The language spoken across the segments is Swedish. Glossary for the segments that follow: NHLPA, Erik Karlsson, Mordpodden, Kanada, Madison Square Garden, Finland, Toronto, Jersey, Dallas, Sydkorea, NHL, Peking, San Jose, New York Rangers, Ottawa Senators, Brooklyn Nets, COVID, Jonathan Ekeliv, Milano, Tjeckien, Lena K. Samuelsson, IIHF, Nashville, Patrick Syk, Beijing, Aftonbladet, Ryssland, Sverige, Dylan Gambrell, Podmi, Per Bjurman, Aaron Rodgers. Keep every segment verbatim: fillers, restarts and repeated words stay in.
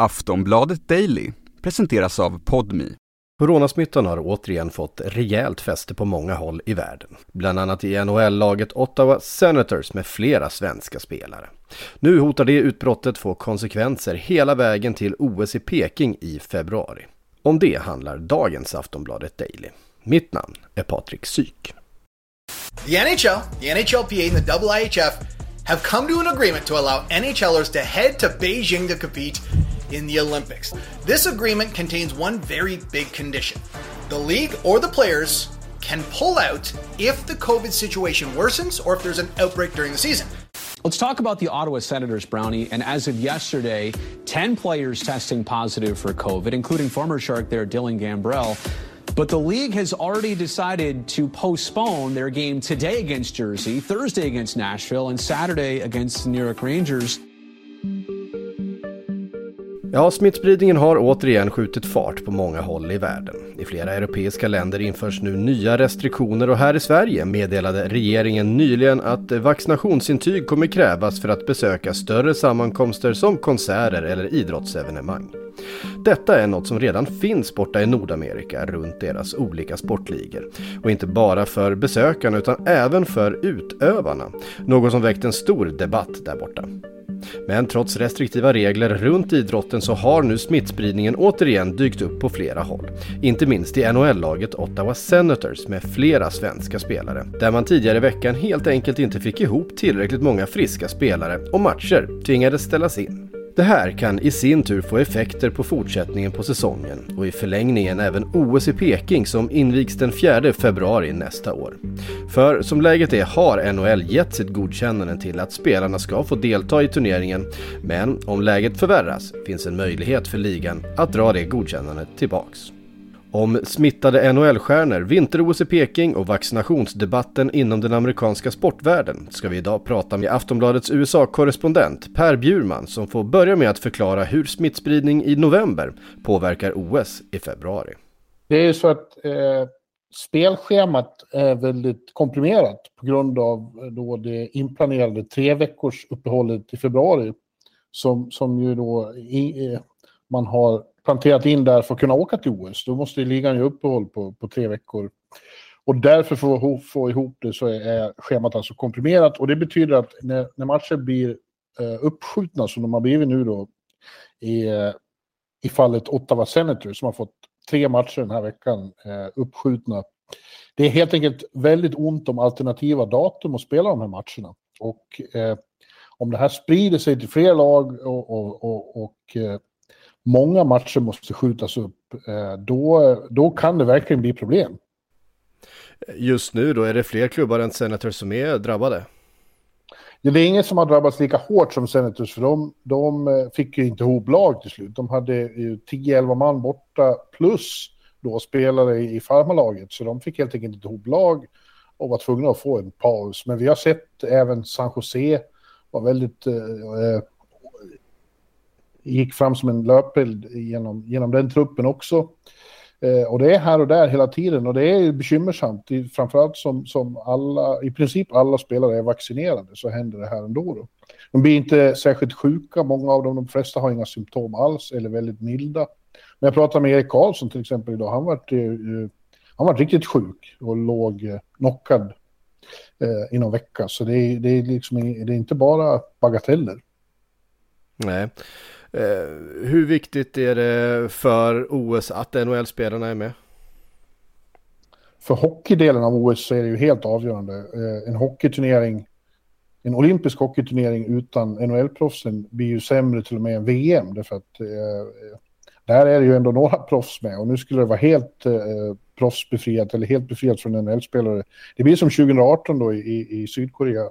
Aftonbladet Daily presenteras av Podmi. Coronasmittan har återigen fått rejält fäste på många håll i världen. Bland annat i N H L-laget Ottawa Senators med flera svenska spelare. Nu hotar det utbrottet få konsekvenser hela vägen till O S i Peking i februari. Om det handlar dagens Aftonbladet Daily. Mitt namn är Patrick Syk. The N H L, the N H L P A and the I I H F have come to an agreement to allow NHLers to head to Beijing to compete in the Olympics. This agreement contains one very big condition. The league or the players can pull out if the COVID situation worsens or if there's an outbreak during the season. Let's talk about the Ottawa Senators, Brownie, and as of yesterday, ten players testing positive for COVID, including former Shark there, Dylan Gambrell. But the league has already decided to postpone their game today against Jersey, Thursday against Nashville, and Saturday against the New York Rangers. Ja, smittspridningen har återigen skjutit fart på många håll i världen. I flera europeiska länder införs nu nya restriktioner och här i Sverige meddelade regeringen nyligen att vaccinationsintyg kommer krävas för att besöka större sammankomster som konserter eller idrottsevenemang. Detta är något som redan finns borta i Nordamerika runt deras olika sportligor. Och inte bara för besökarna utan även för utövarna. Något som väckt en stor debatt där borta. Men trots restriktiva regler runt idrotten så har nu smittspridningen återigen dykt upp på flera håll. Inte minst i N H L-laget Ottawa Senators med flera svenska spelare. Där man tidigare i veckan helt enkelt inte fick ihop tillräckligt många friska spelare och matcher tvingades ställas in. Det här kan i sin tur få effekter på fortsättningen på säsongen och i förlängningen även O S i Peking som invigs den fjärde februari nästa år. För som läget är har N H L gett sitt godkännande till att spelarna ska få delta i turneringen, men om läget förvärras finns en möjlighet för ligan att dra det godkännandet tillbaks. Om smittade N H L-stjärnor, vinter-O S i Peking och vaccinationsdebatten inom den amerikanska sportvärlden ska vi idag prata med Aftonbladets U S A-korrespondent Per Bjurman som får börja med att förklara hur smittspridning i november påverkar O S i februari. Det är ju så att eh, spelschemat är väldigt komprimerat på grund av då det inplanerade tre veckors uppehållet i februari som, som ju då i, eh, man har planterat in där för att kunna åka till O S. Då måste ligan ju uppehåll på, på tre veckor. Och därför för att få ihop det så är schemat alltså komprimerat. Och det betyder att när, när matcher blir eh, uppskjutna som de har blivit nu då i, i fallet Ottawa Senators som har fått tre matcher den här veckan eh, uppskjutna. Det är helt enkelt väldigt ont om alternativa datum att spela de här matcherna. Och eh, om det här sprider sig till fler lag och, och, och, och eh, många matcher måste skjutas upp, då, då kan det verkligen bli problem. Just nu då är det fler klubbar än Senators som är drabbade? Ja, det är ingen som har drabbats lika hårt som Senators för de, de fick ju inte ihop lag till slut. De hade ju tio elva man borta plus då spelare i farmalaget så de fick helt enkelt inte ihop lag och var tvungna att få en paus. Men vi har sett även San Jose var väldigt... Eh, gick fram som en löpeld genom, genom den truppen också. Eh, och det är här och där hela tiden. Och det är bekymmersamt. Det är framförallt som, som alla, i princip alla spelare är vaccinerade så händer det här ändå. Då. De blir inte särskilt sjuka. Många av dem, de flesta har inga symptom alls eller väldigt milda. Men jag pratade med Erik Karlsson till exempel idag. Han var uh, han var riktigt sjuk och låg uh, knockad uh, i någon vecka. Så det, det, är liksom, det är inte bara bagateller. Nej. Eh, hur viktigt är det för O S att N H L-spelarna är med? För hockeydelen av O S så är det ju helt avgörande. Eh, en hockeyturnering, en olympisk hockeyturnering utan N H L-proffsen blir ju sämre till och med än V M. Därför att eh, där är det ju ändå några proffs med. Och nu skulle det vara helt eh, proffsbefriat eller helt befriat från N H L-spelare. Det blir som tjugo arton då i, i Sydkorea.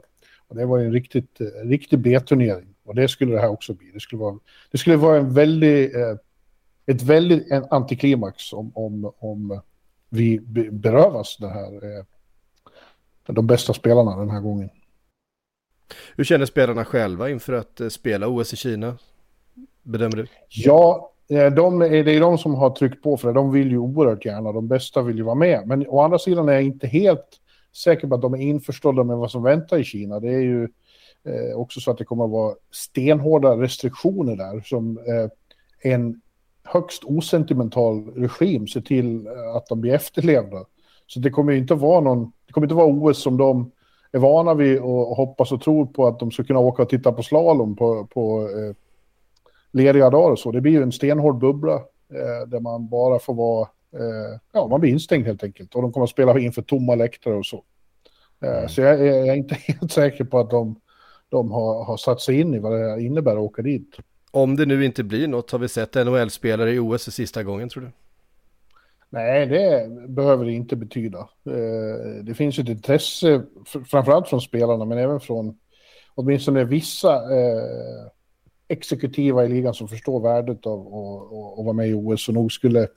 Och det var ju en riktigt, riktig B-turnering. Och det skulle det här också bli. Det skulle vara, det skulle vara en väldigt, ett väldigt en antiklimax om, om, om vi berövas det här, de bästa spelarna den här gången. Hur känner spelarna själva inför att spela O S i Kina? Bedömer du? Ja, de, det är de som har tryckt på för det. De vill ju oerhört gärna. De bästa vill ju vara med. Men å andra sidan är jag inte helt säker på att de är införstådda med vad som väntar i Kina. Det är ju Eh, också så att det kommer att vara stenhårda restriktioner där som eh, en högst osentimental regim ser till att de blir efterlevda. Så det kommer inte vara någon, det kommer inte vara O S som de är vana vid och hoppas och tror på, att de ska kunna åka och titta på slalom på, på eh, lediga dagar och så. Det blir ju en stenhård bubbla eh, där man bara får vara, eh, ja, man blir instängd helt enkelt. Och de kommer att spela inför tomma läktare och så. Eh, mm. Så jag, jag är inte helt säker på att de, de har, har satt sig in i vad det innebär att åka dit. Om det nu inte blir något, har vi sett N H L-spelare i O S sista gången, tror du? Nej, det behöver det inte betyda. Det finns ett intresse, framförallt från spelarna, men även från åtminstone vissa exekutiva i ligan som förstår värdet av att vara med i O S. Så nog skulle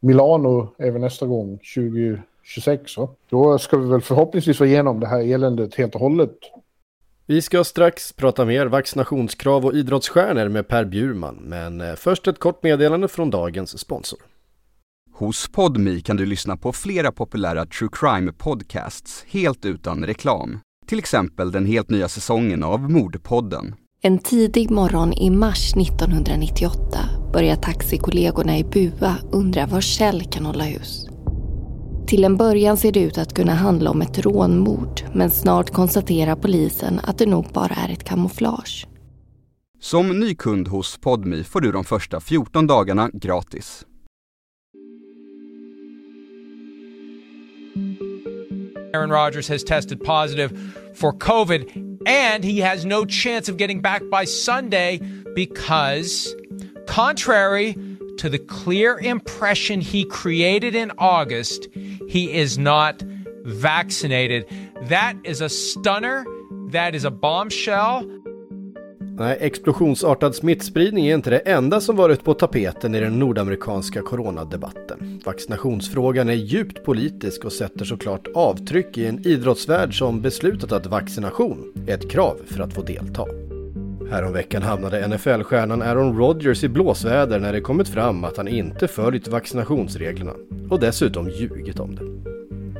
Milano även nästa gång, tjugo tjugosex. Då ska vi väl förhoppningsvis vara igenom det här eländet helt och hållet. Vi ska strax prata mer vaccinationskrav och idrottsstjärnor med Per Bjurman, men först ett kort meddelande från dagens sponsor. Hos Podmi kan du lyssna på flera populära true crime-podcasts helt utan reklam. Till exempel den helt nya säsongen av Mordpodden. En tidig morgon i mars nittonhundranittioåtta börjar taxikollegorna i Bua undra var Kjell kan hålla hus. Till en början ser det ut att kunna handla om ett rånmord, men snart konstaterar polisen att det nog bara är ett kamouflage. Som ny kund hos Podmi får du de första fjorton dagarna gratis. Aaron Rodgers has tested positive for COVID and he has no chance of getting back by Sunday because, contrary to the clear impression he created in August, he is not vaccinated. That is a stunner. That is a bombshell. Nej, explosionsartad smittspridning är inte det enda som varit på tapeten i den nordamerikanska coronadebatten. Vaccinationsfrågan är djupt politisk och sätter såklart avtryck i en idrottsvärld som beslutat att vaccination är ett krav för att få delta. Häromveckan hamnade N F L-stjärnan Aaron Rodgers i blåsväder när det kommit fram att han inte följt vaccinationsreglerna och dessutom ljugit om det.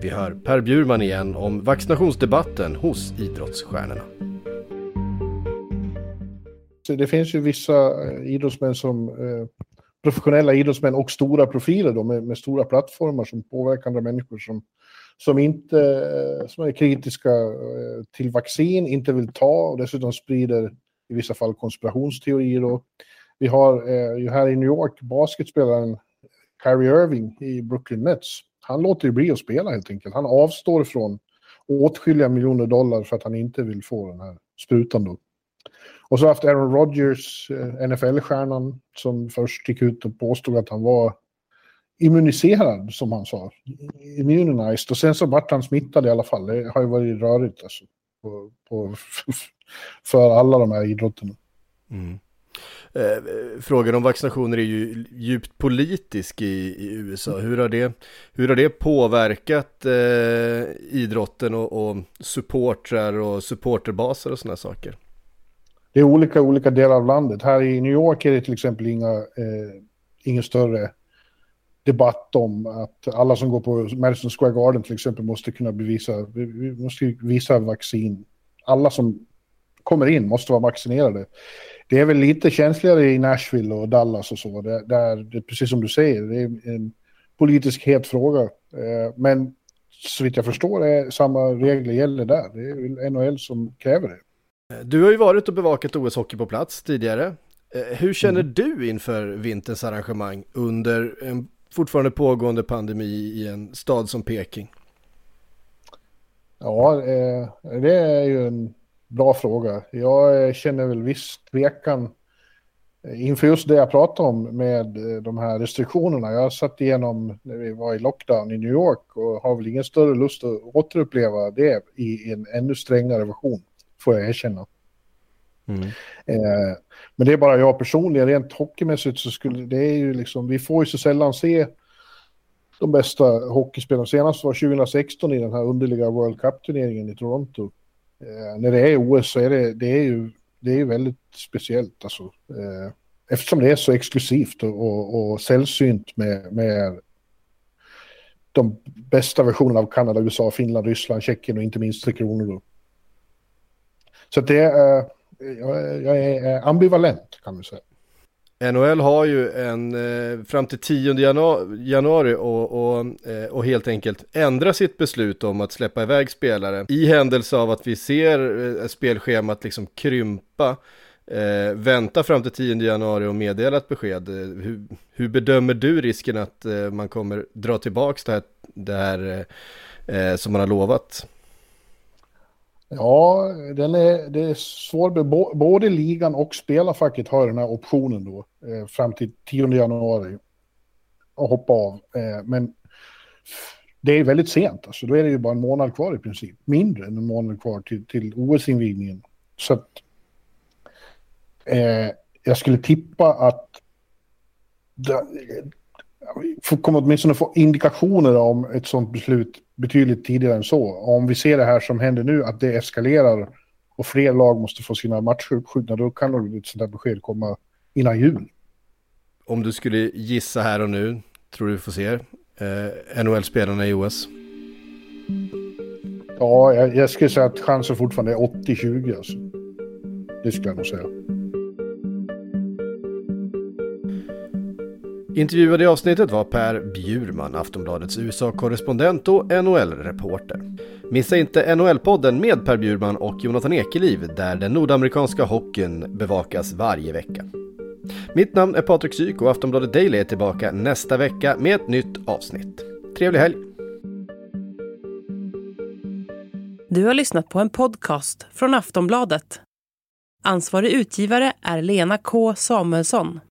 Vi hör Per Bjurman igen om vaccinationsdebatten hos idrottsstjärnorna. Det finns ju vissa idrottsmän som eh, professionella idrottsmän och stora profiler då, med, med stora plattformar som påverkar andra människor som Som, inte, som är kritiska till vaccin, inte vill ta, och dessutom sprider i vissa fall konspirationsteorier. Och vi har ju eh, här i New York basketspelaren Kyrie Irving i Brooklyn Nets. Han låter ju bli att spela helt enkelt. Han avstår från åtskilliga miljoner dollar för att han inte vill få den här sprutan då. Och så haft Aaron Rodgers, eh, N F L-stjärnan, som först gick ut och påstod att han var immuniserad, som han sa. Immunized. Och sen så vart han smittad i alla fall. Det har ju varit rörigt alltså. På, på, för alla de här idrotterna. Mm. Eh, frågan om vaccinationer är ju djupt politisk i, i U S A. Hur har det, hur har det påverkat eh, idrotten och, och supportrar och supporterbaser och sådana saker? Det är olika olika delar av landet. Här i New York är det till exempel inga, eh, ingen större debatt om att alla som går på Madison Square Garden till exempel måste kunna bevisa, måste visa vaccin. Alla som kommer in måste vara vaccinerade. Det är väl lite känsligare i Nashville och Dallas och så, där det, precis som du säger, det är en politisk het fråga. Men såvitt jag förstår är samma regler gäller där. Det är N H L som kräver det. Du har ju varit och bevakat O S-hockey på plats tidigare. Hur känner mm. du inför vinterns arrangemang under en fortfarande pågående pandemi i en stad som Peking? Ja, det är ju en bra fråga. Jag känner väl viss tvekan inför just det jag pratade om med de här restriktionerna. Jag satt igenom när vi var i lockdown i New York och har väl ingen större lust att återuppleva det i en ännu strängare version, får jag erkänna. Mm. Eh, men det är bara jag personligen. Rent hockeymässigt så skulle det är ju liksom, vi får ju så sällan se de bästa hockeyspelarna. Senast var tjugohundrasexton i den här underliga World Cup-turneringen i Toronto. Eh, när det är O S så är det, det är ju det är ju väldigt speciellt alltså. Eh, eftersom det är så exklusivt och, och, och sällsynt med, med de bästa versionerna av Kanada, U S A, Finland, Ryssland, Tjeckien och inte minst Tjeckien. Så att det är eh, jag, jag är ambivalent kan man säga. N H L har ju en eh, fram till tionde januari och, och, eh, och helt enkelt ändra sitt beslut om att släppa iväg spelare. I händelse av att vi ser eh, spelschemat liksom krympa, eh, vänta fram till tionde januari och meddela ett besked. Hur, hur bedömer du risken att eh, man kommer dra tillbaka det här, det här eh, som man har lovat? Ja, den är, det är svårt. Både ligan och spelarfacket har den här optionen då, eh, fram till tionde januari och hoppa av. Eh, men det är väldigt sent. Alltså, då är det ju bara en månad kvar i princip. Mindre än en månad kvar till, till O S-invigningen. Så att, eh, jag skulle tippa att vi kommer åtminstone få indikationer om ett sånt beslut betydligt tidigare än så. Om vi ser det här som händer nu, att det eskalerar och fler lag måste få sina matcher uppskjutna, då kan nog ett sånt här besked komma innan jul. Om du skulle gissa här och nu, tror du vi får se eh, N H L-spelarna i O S? Ja, jag, jag skulle säga att chansen fortfarande är åttio tjugo. Alltså. Det skulle jag nog säga. Intervjuade i avsnittet var Per Bjurman, Aftonbladets U S A-korrespondent och N H L-reporter. Missa inte N H L-podden med Per Bjurman och Jonathan Ekeliv, där den nordamerikanska hockeyn bevakas varje vecka. Mitt namn är Patrick Syk och Aftonbladet Daily är tillbaka nästa vecka med ett nytt avsnitt. Trevlig helg! Du har lyssnat på en podcast från Aftonbladet. Ansvarig utgivare är Lena K. Samuelsson.